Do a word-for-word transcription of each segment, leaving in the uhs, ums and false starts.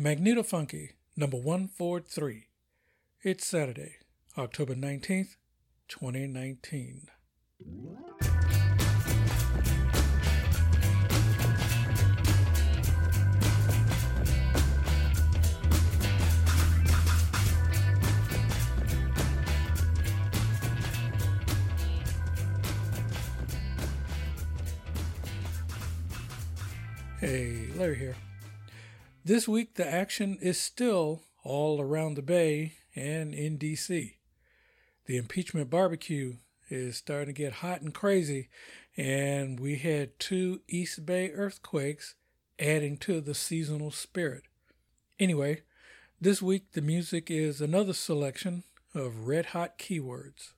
Magneto Funky, number one forty-three. It's Saturday, October nineteenth, twenty nineteen. Hey, Larry here. This week, the action is still all around the Bay and in D C. The impeachment barbecue is starting to get hot and crazy, and we had two East Bay earthquakes adding to the seasonal spirit. Anyway, this week, the music is another selection of red-hot keywords.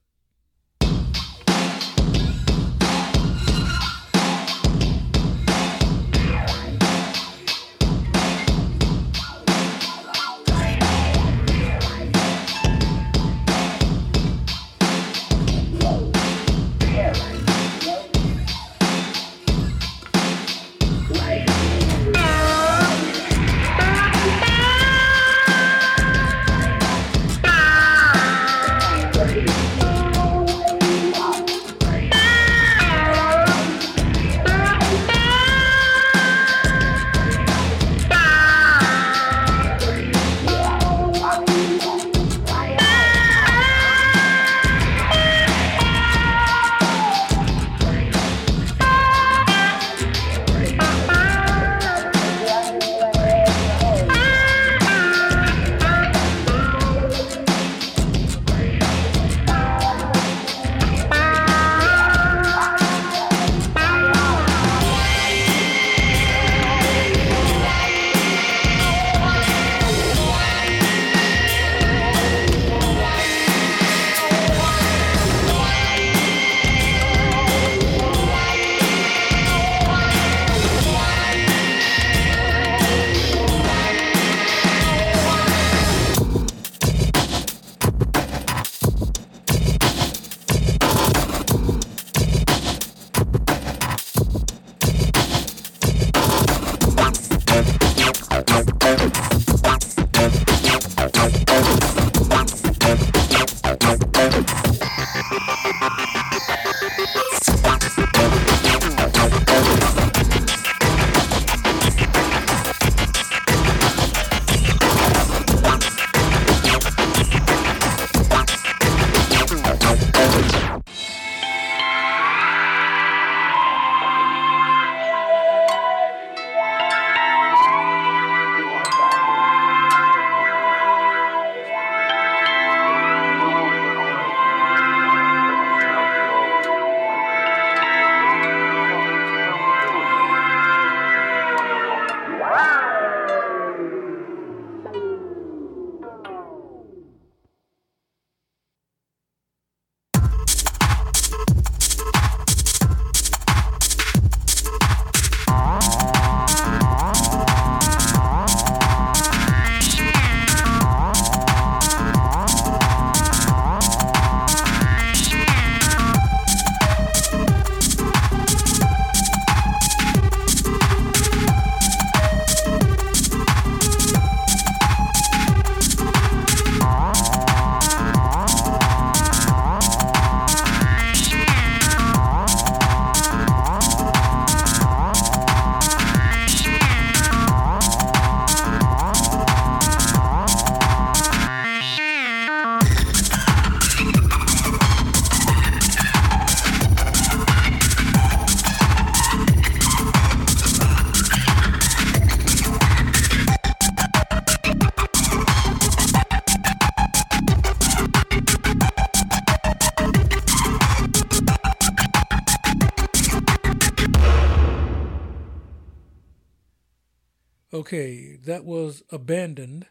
Okay, that was Abandoned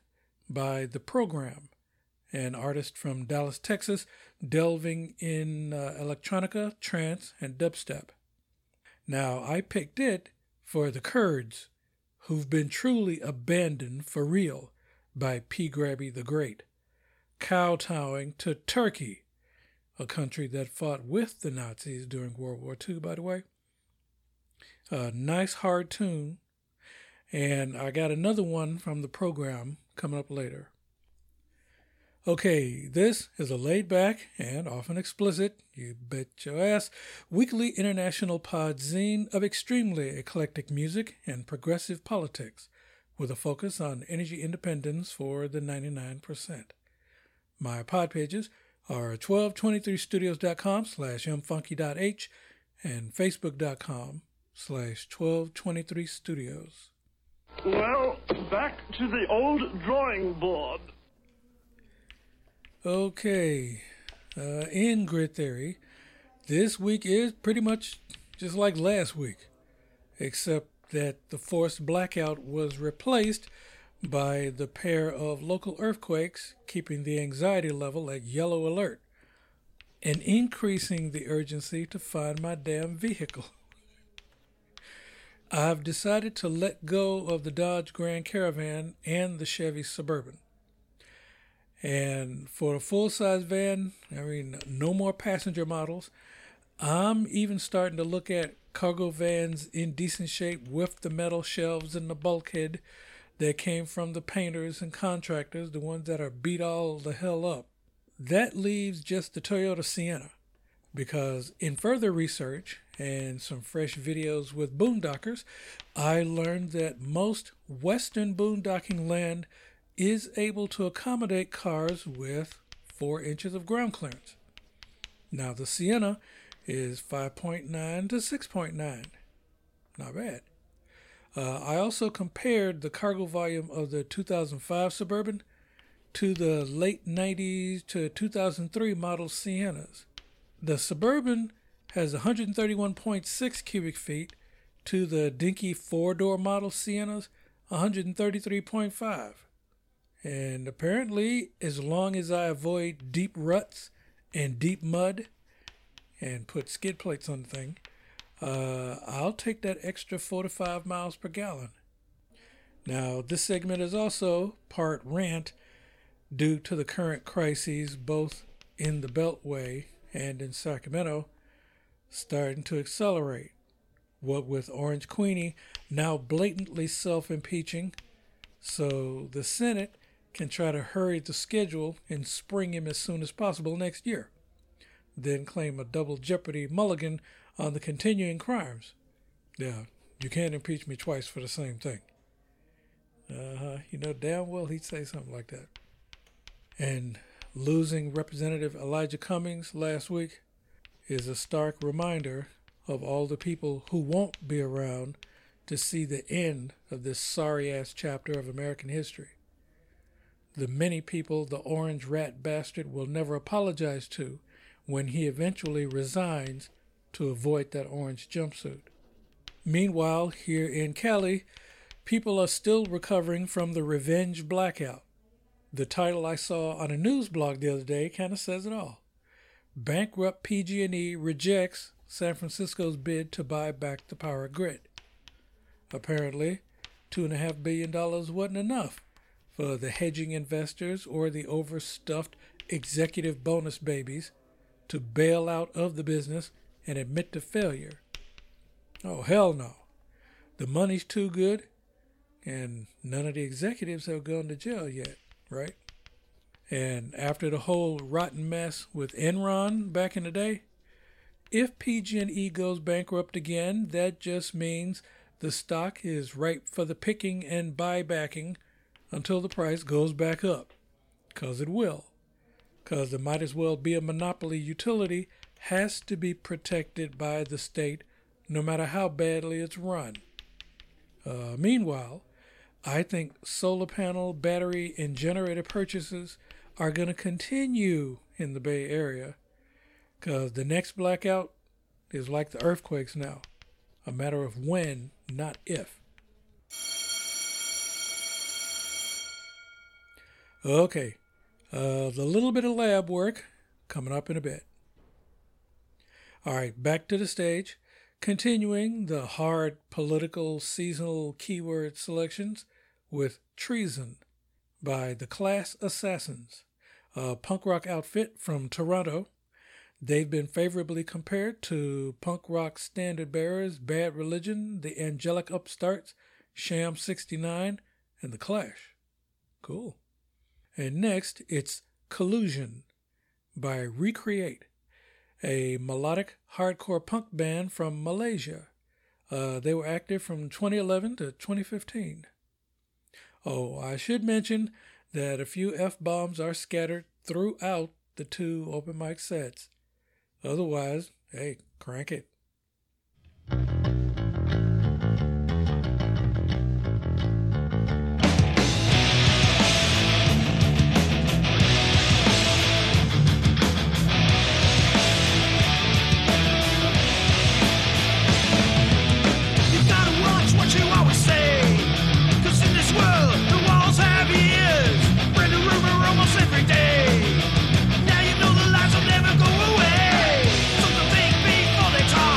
by The Program, an artist from Dallas, Texas, delving in uh, electronica, trance, and dubstep. Now, I picked it for the Kurds, who've been truly abandoned for real by P. Grabby the Great, kowtowing to Turkey, a country that fought with the Nazis during World War Two, by the way. A nice hard tune. And I got another one from the program coming up later. Okay, this is a laid-back and often explicit, you bet your ass, weekly international podzine of extremely eclectic music and progressive politics, with a focus on energy independence for the ninety-nine percent. My pod pages are twelve twenty-three studios dot com slash m funky dot h and facebook dot com slash twelve twenty-three studios. Well, back to the old drawing board. Okay, uh, in Grid Theory, this week is pretty much just like last week, except that the forced blackout was replaced by the pair of local earthquakes keeping the anxiety level at yellow alert and increasing the urgency to find my damn vehicle. I've decided to let go of the Dodge Grand Caravan and the Chevy Suburban. And for a full-size van, I mean, no more passenger models. I'm even starting to look at cargo vans in decent shape with the metal shelves and the bulkhead that came from the painters and contractors, the ones that are beat all the hell up. That leaves just the Toyota Sienna, because in further research and some fresh videos with boondockers, I learned that most Western boondocking land is able to accommodate cars with four inches of ground clearance. Now the Sienna is five point nine to six point nine. Not bad. Uh, I also compared the cargo volume of the two thousand five Suburban to the late nineties to two thousand three model Siennas. The Suburban has one hundred thirty-one point six cubic feet to the dinky four-door model Siennas, one hundred thirty-three point five. And apparently, as long as I avoid deep ruts and deep mud and put skid plates on the thing, uh, I'll take that extra forty-five miles per gallon. Now, this segment is also part rant due to the current crises both in the Beltway and in Sacramento starting to accelerate. What with Orange Queenie now blatantly self-impeaching so the Senate can try to hurry the schedule and spring him as soon as possible next year, then claim a double jeopardy mulligan on the continuing crimes. Yeah, you can't impeach me twice for the same thing. Uh-huh, you know damn well he'd say something like that. And losing Representative Elijah Cummings last week is a stark reminder of all the people who won't be around to see the end of this sorry-ass chapter of American history. The many people the orange rat bastard will never apologize to when he eventually resigns to avoid that orange jumpsuit. Meanwhile, here in Cali, people are still recovering from the revenge blackout. The title I saw on a news blog the other day kind of says it all. Bankrupt P G and E rejects San Francisco's bid to buy back the power grid. Apparently, two point five billion dollars wasn't enough for the hedging investors or the overstuffed executive bonus babies to bail out of the business and admit to failure. Oh, hell no. The money's too good, and none of the executives have gone to jail yet, right? And after the whole rotten mess with Enron back in the day, if P G and E goes bankrupt again, that just means the stock is ripe for the picking and buybacking until the price goes back up, because it will. Because there might as well be a monopoly utility has to be protected by the state no matter how badly it's run. Uh, meanwhile, I think solar panel, battery, and generator purchases are going to continue in the Bay Area, because the next blackout is like the earthquakes now, a matter of when, not if. Okay, uh, the little bit of lab work coming up in a bit. All right, back to the stage. Continuing the hard political seasonal keyword selections with Treason by the Class Assassins, a punk rock outfit from Toronto. They've been favorably compared to punk rock standard bearers Bad Religion, The Angelic Upstarts, Sham sixty-nine, and The Clash. Cool. And next, it's Collusion by Recreate, a melodic hardcore punk band from Malaysia. Uh, they were active from twenty eleven to twenty fifteen. Oh, I should mention that a few F-bombs are scattered throughout the two open mic sets. Otherwise, hey, crank it. Every day. Now you know the lights will never go away. So think before they talk.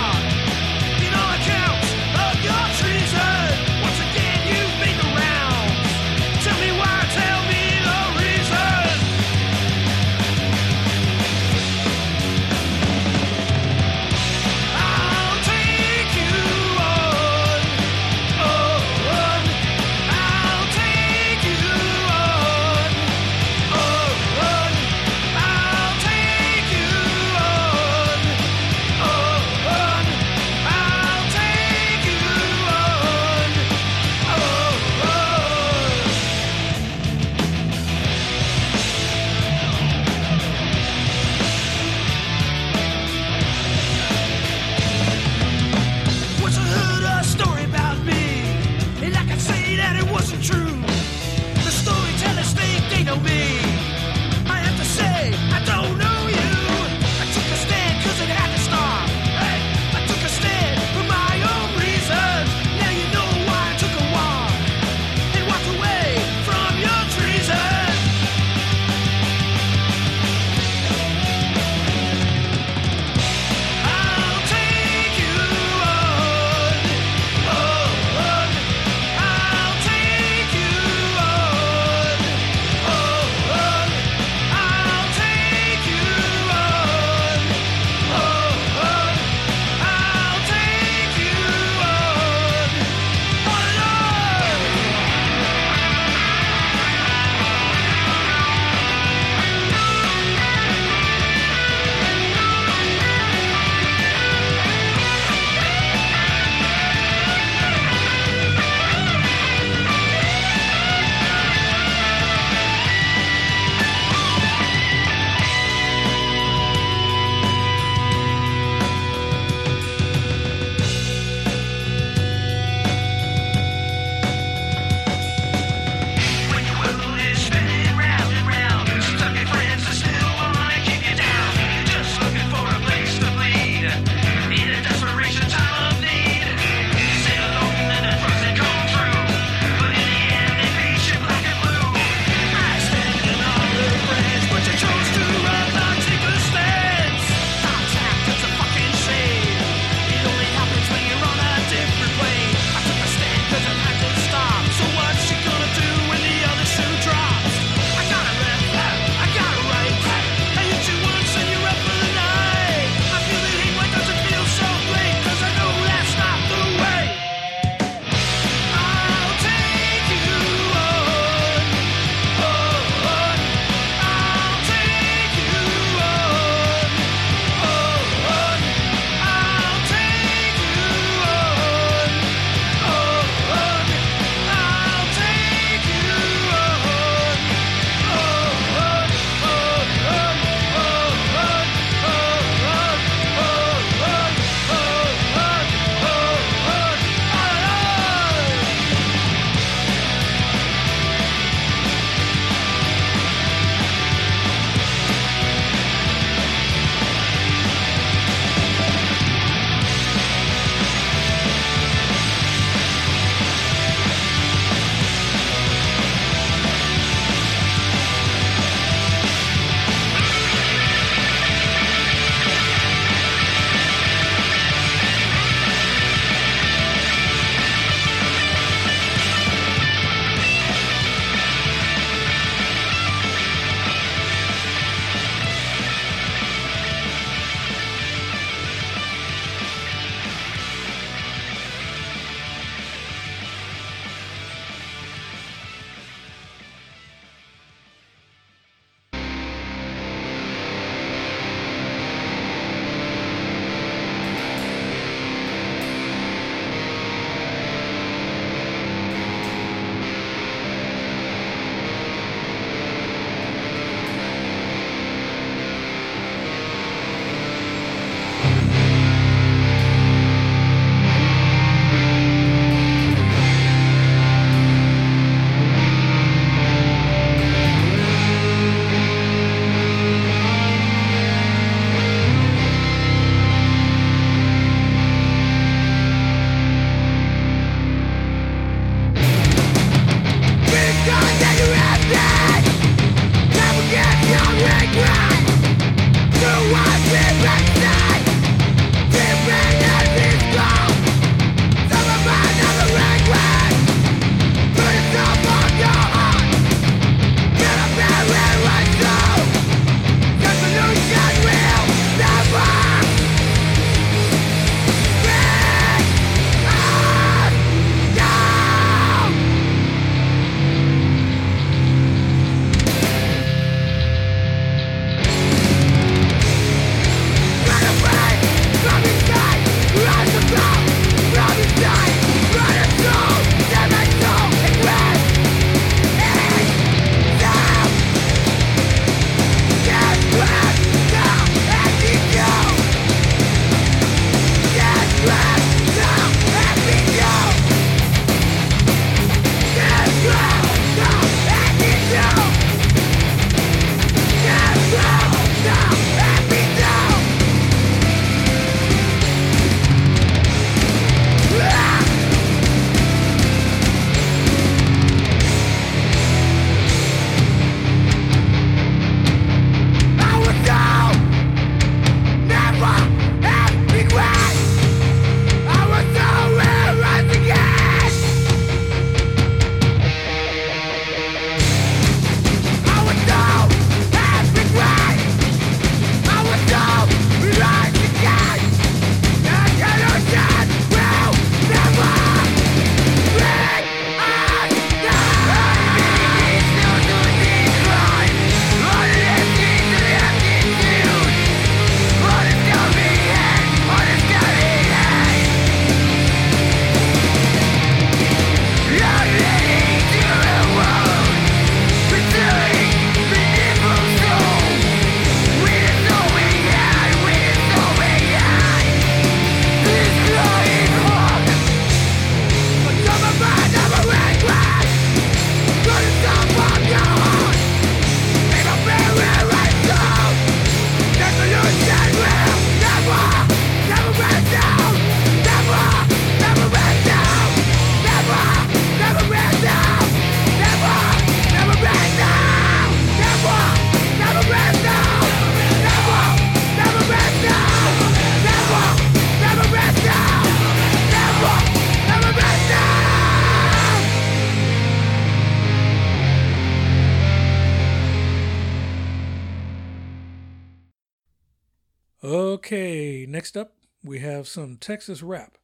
next up, we have some Texas rap,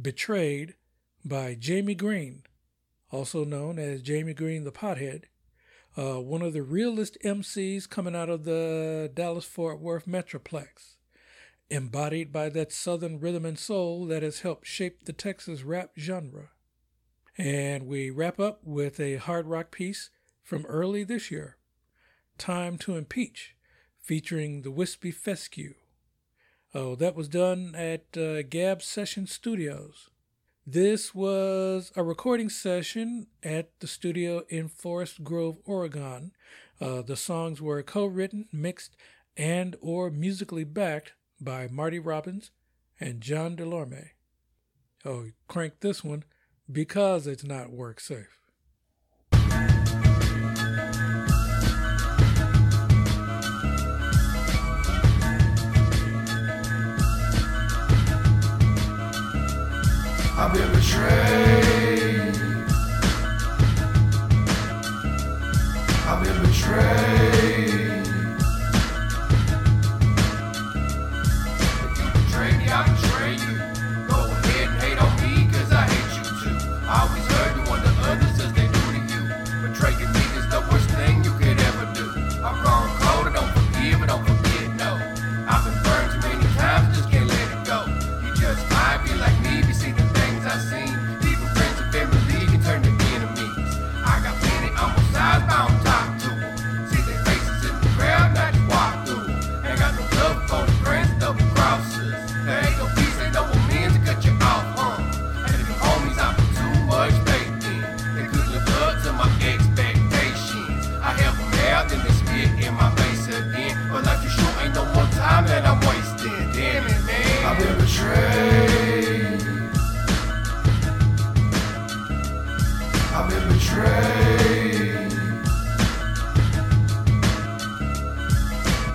Betrayed by Jamie Green, also known as Jamie Green the Pothead, uh, one of the realest M Cs coming out of the Dallas-Fort Worth Metroplex, embodied by that southern rhythm and soul that has helped shape the Texas rap genre. And we wrap up with a hard rock piece from early this year, Time to Impeach, featuring the Wispy Fescue. Oh, that was done at uh, Gab Session Studios. This was a recording session at the studio in Forest Grove, Oregon. Uh, the songs were co-written, mixed, and or musically backed by Marty Robbins and John DeLorme. Oh, crank this one because it's not work safe. I've been betrayed. I've been betrayed. If you betray me, I betray you. Go ahead and hate on me, cause I hate you too. I always heard you under others as they do to you. Betraying me is the worst thing you could ever do. I'm wrong, cold, I don't forgive, I don't forget, no. I've been burned too many times, just can't let it go. You just might be like me, be see the I seen people, friends and family can turn to enemies. I got plenty on both sides, but I don't talk to them. See their faces in the crowd, not just walk through them. Ain't got no love for the friends, double crosses. There ain't no peace, ain't no men to cut you off, huh? And if your homies, I put too much faith in. They couldn't live up to my expectations. I help them out, then they spit in my face again. But life you sure ain't no more time that I'm wasting. Damn it, man. I've been betrayed. I've been betrayed.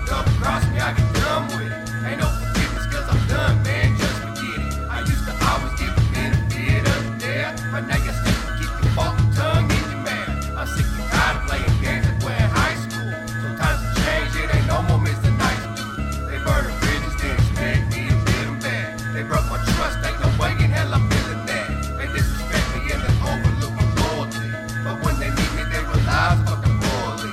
Double cross me, I get done with it. Ain't no forgiveness cause I'm done, man, just forget it. I used to always give the benefit of the doubt, but now you're still keep your fucking tongue in your mouth. I'm sick and tired of playing games that were in high school. Sometimes it change, it ain't no more Mister Nice Dude. They burn the bridges, they expect me to get them back. They broke my trust, ain't no way in hell I'm feeling that. They disrespect me and they overlook. But when they meet me, they realize fucking poorly.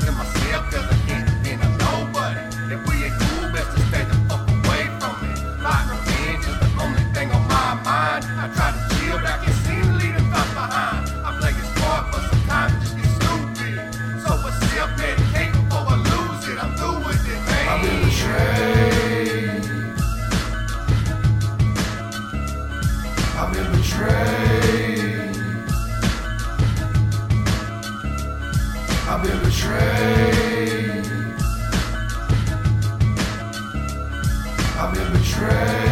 Even myself, cause I can't defend a nobody. If we ain't cool, best to stay the fuck away from it. Like revenge is the only thing on my mind. I try to chill, but I can't seem to leave them thoughts behind. I play it smart, but sometimes it just gets stupid. So I self-medicate before I lose it. I'm through with it, man. I've been betrayed. I've been betrayed. I've been betrayed. I've been betrayed.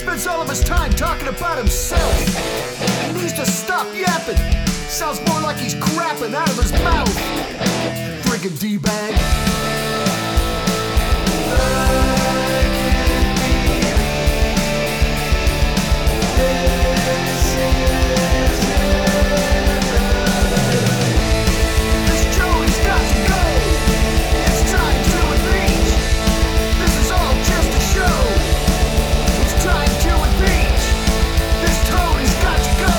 spends all of his time talking about himself. He needs to stop yapping. Sounds more like he's crapping out of his mouth. Freaking D-bag. This Joey's got to go. It's time to impeach. This is all just a show. It's time to impeach. This Tony's got to go.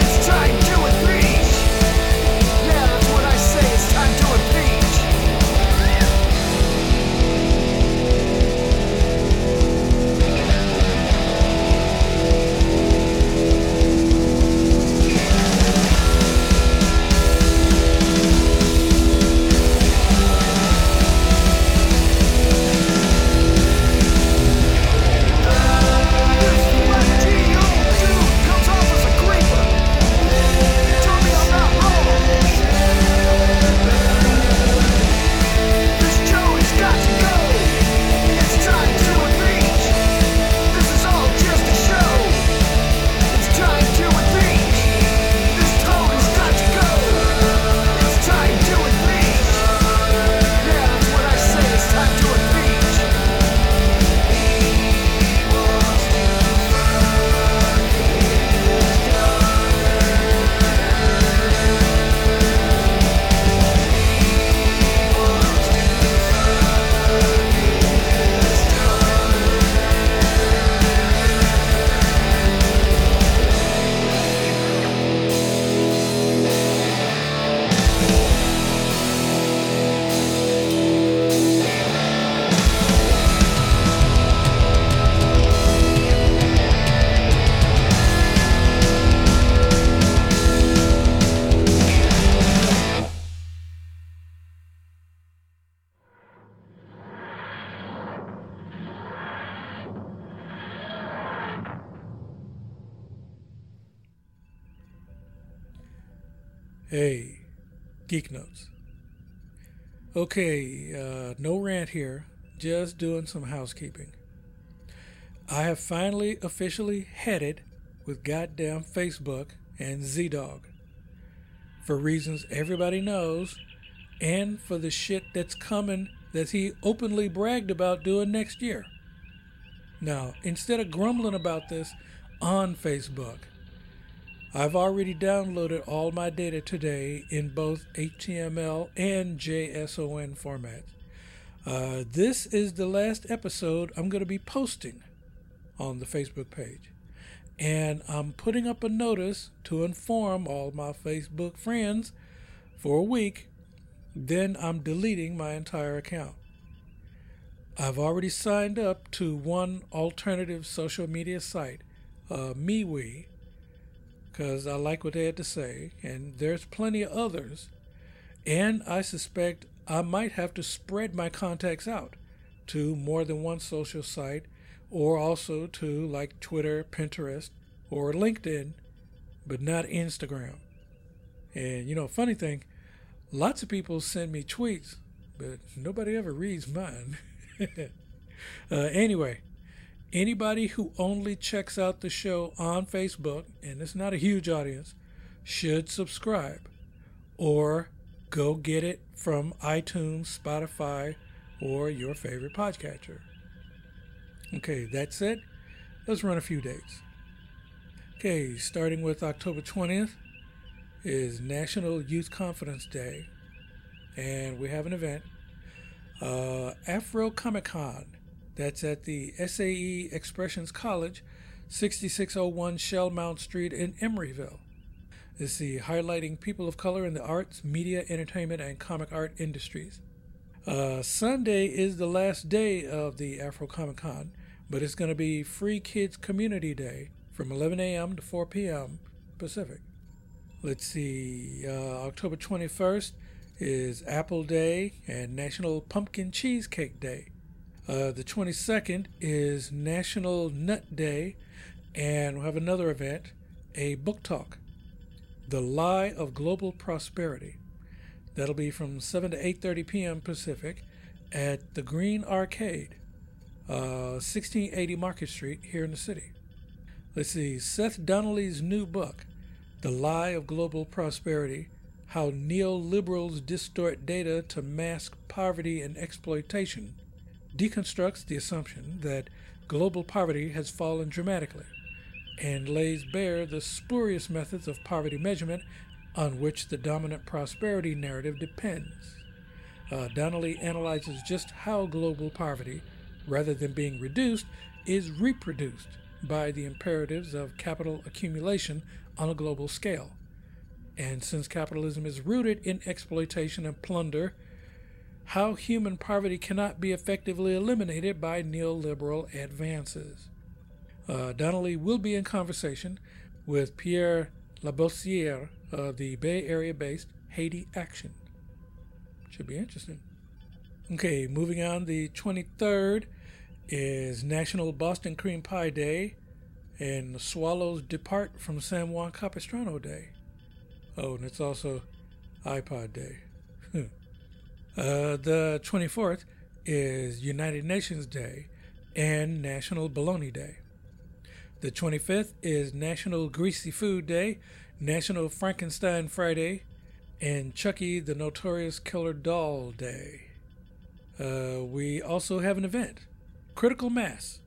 It's time to impeach. Yeah, that's what I say. It's time to impeach. This left G O dude comes off as a creeper. Tell me I'm not wrong. This Joey's got to go. It's time to impeach. This is all just a show. It's time to impeach. This Tony's got to go. It's time to impeach. Yeah, that's what I say. It's time to impeach. Hey, Geek Notes. Okay, uh, no rant here, just doing some housekeeping. I have finally officially headed with goddamn Facebook and Z-Dog. For reasons everybody knows, and for the shit that's coming that he openly bragged about doing next year. Now, instead of grumbling about this on Facebook, I've already downloaded all my data today in both H T M L and JSON formats. Uh, this is the last episode I'm going to be posting on the Facebook page. And I'm putting up a notice to inform all my Facebook friends for a week. Then I'm deleting my entire account. I've already signed up to one alternative social media site, uh, MeWe, because I like what they had to say, and there's plenty of others, and I suspect I might have to spread my contacts out to more than one social site, or also to like Twitter, Pinterest, or LinkedIn, but not Instagram. And you know, funny thing, lots of people send me tweets, but nobody ever reads mine. uh, anyway. Anybody who only checks out the show on Facebook, and it's not a huge audience, should subscribe or go get it from iTunes, Spotify, or your favorite podcatcher. Okay, that's it. Let's run a few dates. Okay, starting with October twentieth is National Youth Confidence Day, and we have an event, uh, Afro Comic Con. That's at the S A E Expressions College, sixty-six oh one Shell Mount Street in Emeryville. It's the highlighting people of color in the arts, media, entertainment, and comic art industries. Uh, Sunday is the last day of the Afro Comic Con, but it's going to be Free Kids Community Day from eleven a.m. to four p.m. Pacific. Let's see, uh, October twenty-first is Apple Day and National Pumpkin Cheesecake Day. Uh, the twenty-second is National Nut Day, and we'll have another event, a book talk, The Lie of Global Prosperity. That'll be from seven to eight thirty p.m. Pacific at the Green Arcade. uh, sixteen eighty Market Street here in the city. Let's see, Seth Donnelly's new book, The Lie of Global Prosperity, How Neoliberals Distort Data to Mask Poverty and Exploitation, deconstructs the assumption that global poverty has fallen dramatically and lays bare the spurious methods of poverty measurement on which the dominant prosperity narrative depends. Uh, Donnelly analyzes just how global poverty, rather than being reduced, is reproduced by the imperatives of capital accumulation on a global scale. And since capitalism is rooted in exploitation and plunder, how human poverty cannot be effectively eliminated by neoliberal advances. Uh, Donnelly will be in conversation with Pierre Labossiere of the Bay Area-based Haiti Action. Should be interesting. Okay, moving on. The twenty-third is National Boston Cream Pie Day and Swallows Depart from San Juan Capistrano Day. Oh, and it's also iPod Day. Uh, the twenty-fourth is United Nations Day and National Bologna Day. The twenty-fifth is National Greasy Food Day, National Frankenstein Friday, and Chucky the Notorious Killer Doll Day. Uh, we also have an event, Critical Mass,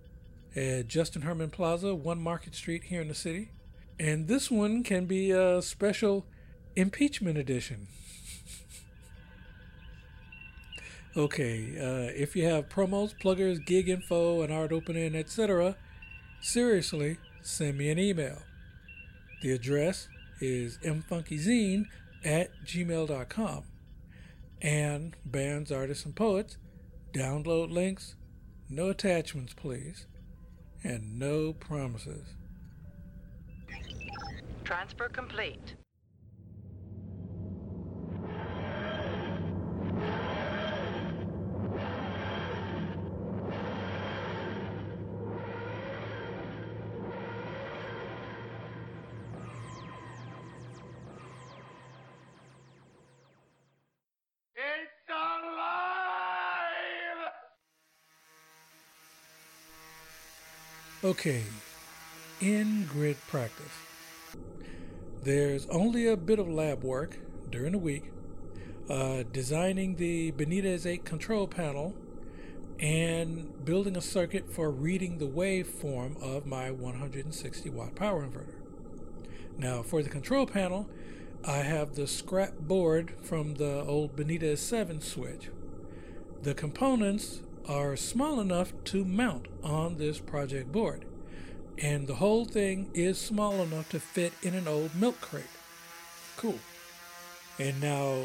at Justin Herman Plaza, one Market Street here in the city. And this one can be a special impeachment edition. Okay, uh, if you have promos, pluggers, gig info, an art opening, et cetera, seriously, send me an email. The address is m funky zine at gmail dot com. And bands, artists, and poets, download links, no attachments, please, and no promises. Transfer complete. Okay, in-grid practice. There's only a bit of lab work during the week, uh, designing the Benitez eight control panel and building a circuit for reading the waveform of my one hundred sixty watt power inverter. Now for the control panel, I have the scrap board from the old Benitez seven switch. The components are small enough to mount on this project board, and the whole thing is small enough to fit in an old milk crate. Cool. And now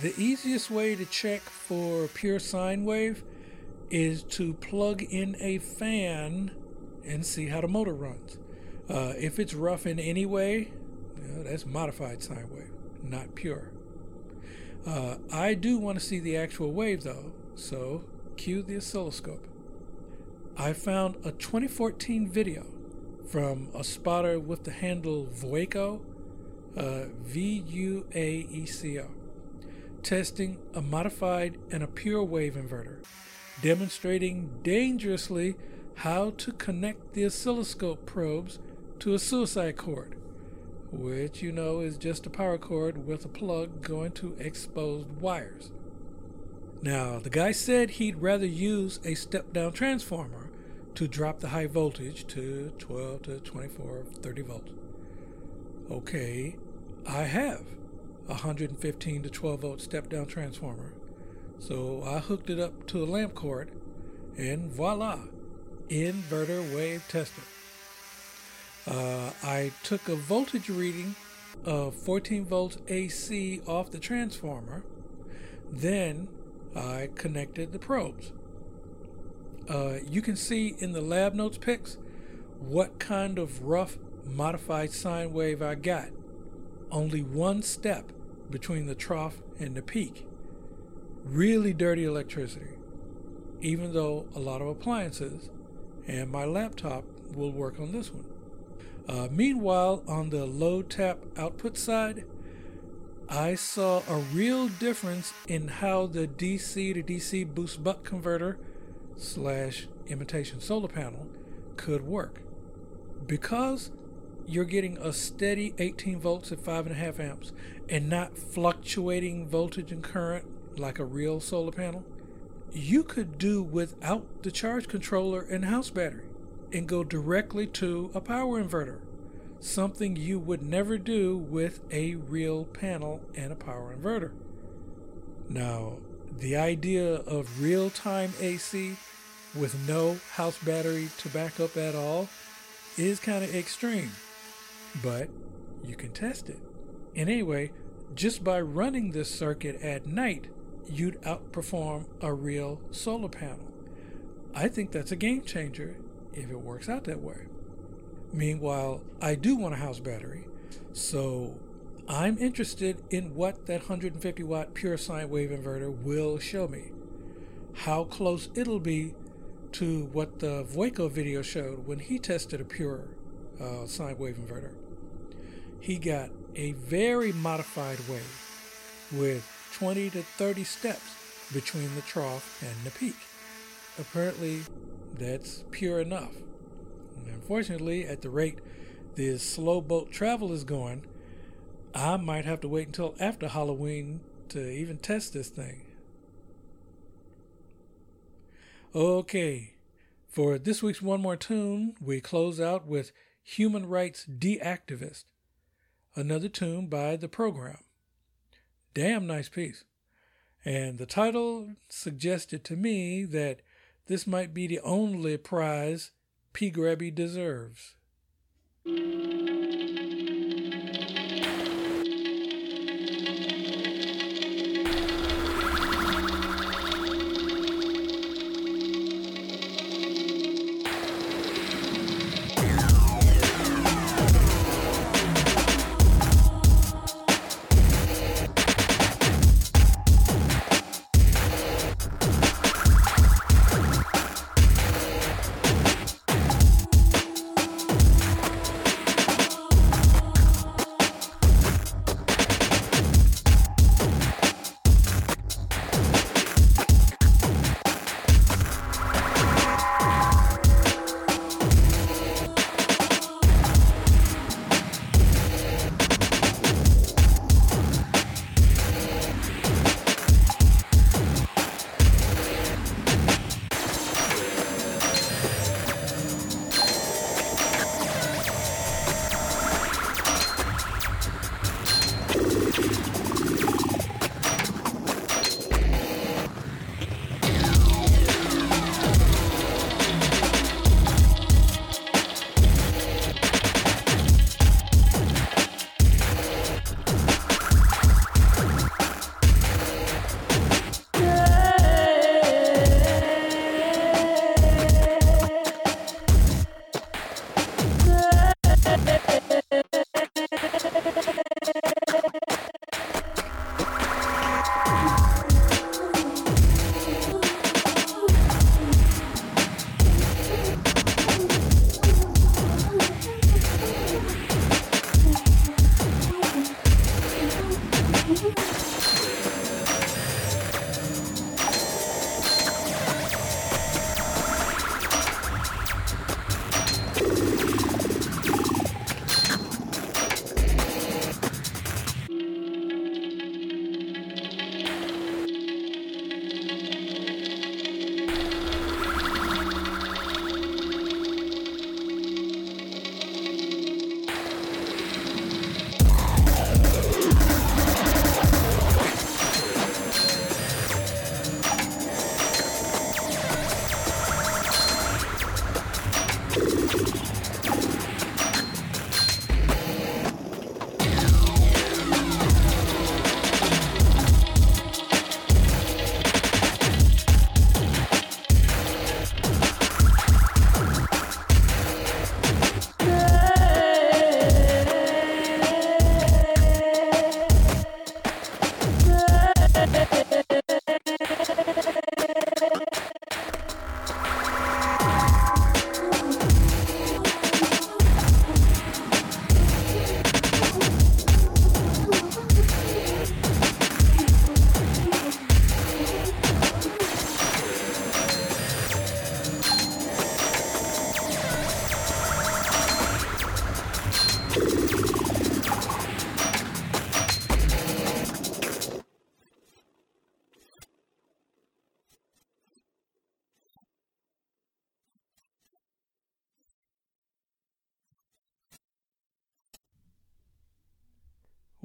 the easiest way to check for pure sine wave is to plug in a fan and see how the motor runs. Uh, if it's rough in any way, you know, that's modified sine wave, not pure. Uh, I do want to see the actual wave though, so cue the oscilloscope. I found a twenty fourteen video from a spotter with the handle Vueco, uh, V U A E C O, testing a modified and a pure wave inverter, demonstrating dangerously how to connect the oscilloscope probes to a suicide cord, which you know is just a power cord with a plug going to exposed wires. Now, the guy said he'd rather use a step-down transformer to drop the high voltage to twelve to twenty-four, thirty volts. Okay, I have a one fifteen to twelve volt step-down transformer, so I hooked it up to a lamp cord, and voila, inverter wave tester. Uh, I took a voltage reading of fourteen volts A C off the transformer, then I connected the probes. Uh, you can see in the lab notes pics what kind of rough modified sine wave I got. Only one step between the trough and the peak. Really dirty electricity, even though a lot of appliances and my laptop will work on this one. Uh, meanwhile, on the load tap output side, I saw a real difference in how the D C to D C boost buck converter slash imitation solar panel could work, because you're getting a steady eighteen volts at five and a half amps and not fluctuating voltage and current like a real solar panel. You could do without the charge controller and house battery and go directly to a power inverter, something you would never do with a real panel and a power inverter. Now, the idea of real-time A C with no house battery to back up at all is kind of extreme, but you can test it. And anyway, just by running this circuit at night, you'd outperform a real solar panel. I think that's a game changer if it works out that way. Meanwhile, I do want a house battery, so I'm interested in what that one hundred fifty watt pure sine wave inverter will show me, how close it'll be to what the Vueco video showed when he tested a pure uh, sine wave inverter. He got a very modified wave with twenty to thirty steps between the trough and the peak. Apparently, that's pure enough. And unfortunately, at the rate this slow boat travel is going, I might have to wait until after Halloween to even test this thing. Okay, for this week's One More Tune, we close out with Human Rights Deactivist, another tune by The Program. Damn nice piece. And the title suggested to me that this might be the only prize P. Grabby deserves.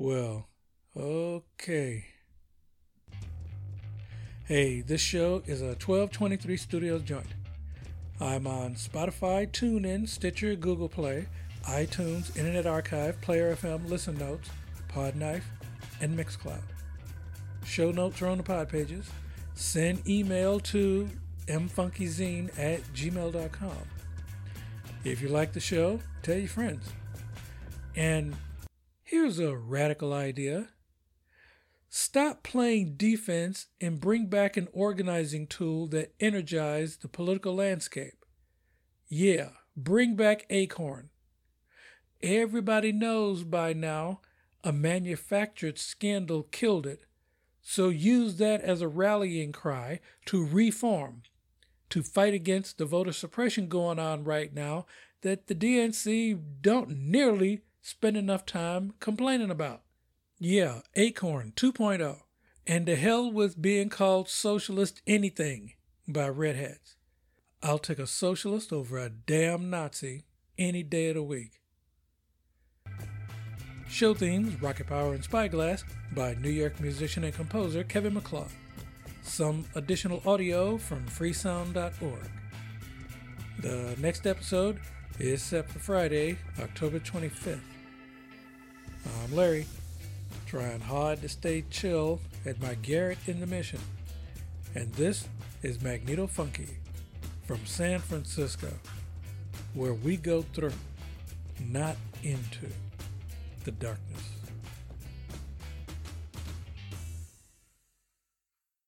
Well, okay. Hey, this show is a twelve twenty-three Studios joint. I'm on Spotify, TuneIn, Stitcher, Google Play, iTunes, Internet Archive, Player F M, Listen Notes, Podknife, and Mixcloud. Show notes are on the pod pages. Send email to m funky zine at gmail dot com. If you like the show, tell your friends. And here's a radical idea. Stop playing defense and bring back an organizing tool that energized the political landscape. Yeah, bring back Acorn. Everybody knows by now a manufactured scandal killed it. So use that as a rallying cry to reform, to fight against the voter suppression going on right now that the D N C don't nearly spend enough time complaining about. Yeah, Acorn two point oh, and to hell with being called socialist anything by Red Hats. I'll take a socialist over a damn Nazi any day of the week. Show themes, Rocket Power and Spyglass, by New York musician and composer Kevin McClaw. Some additional audio from freesound dot org. The next episode is set for Friday, October twenty-fifth. I'm Larry, trying hard to stay chill at my garret in the Mission. And this is Magneto Funky from San Francisco, where we go through, not into, the darkness.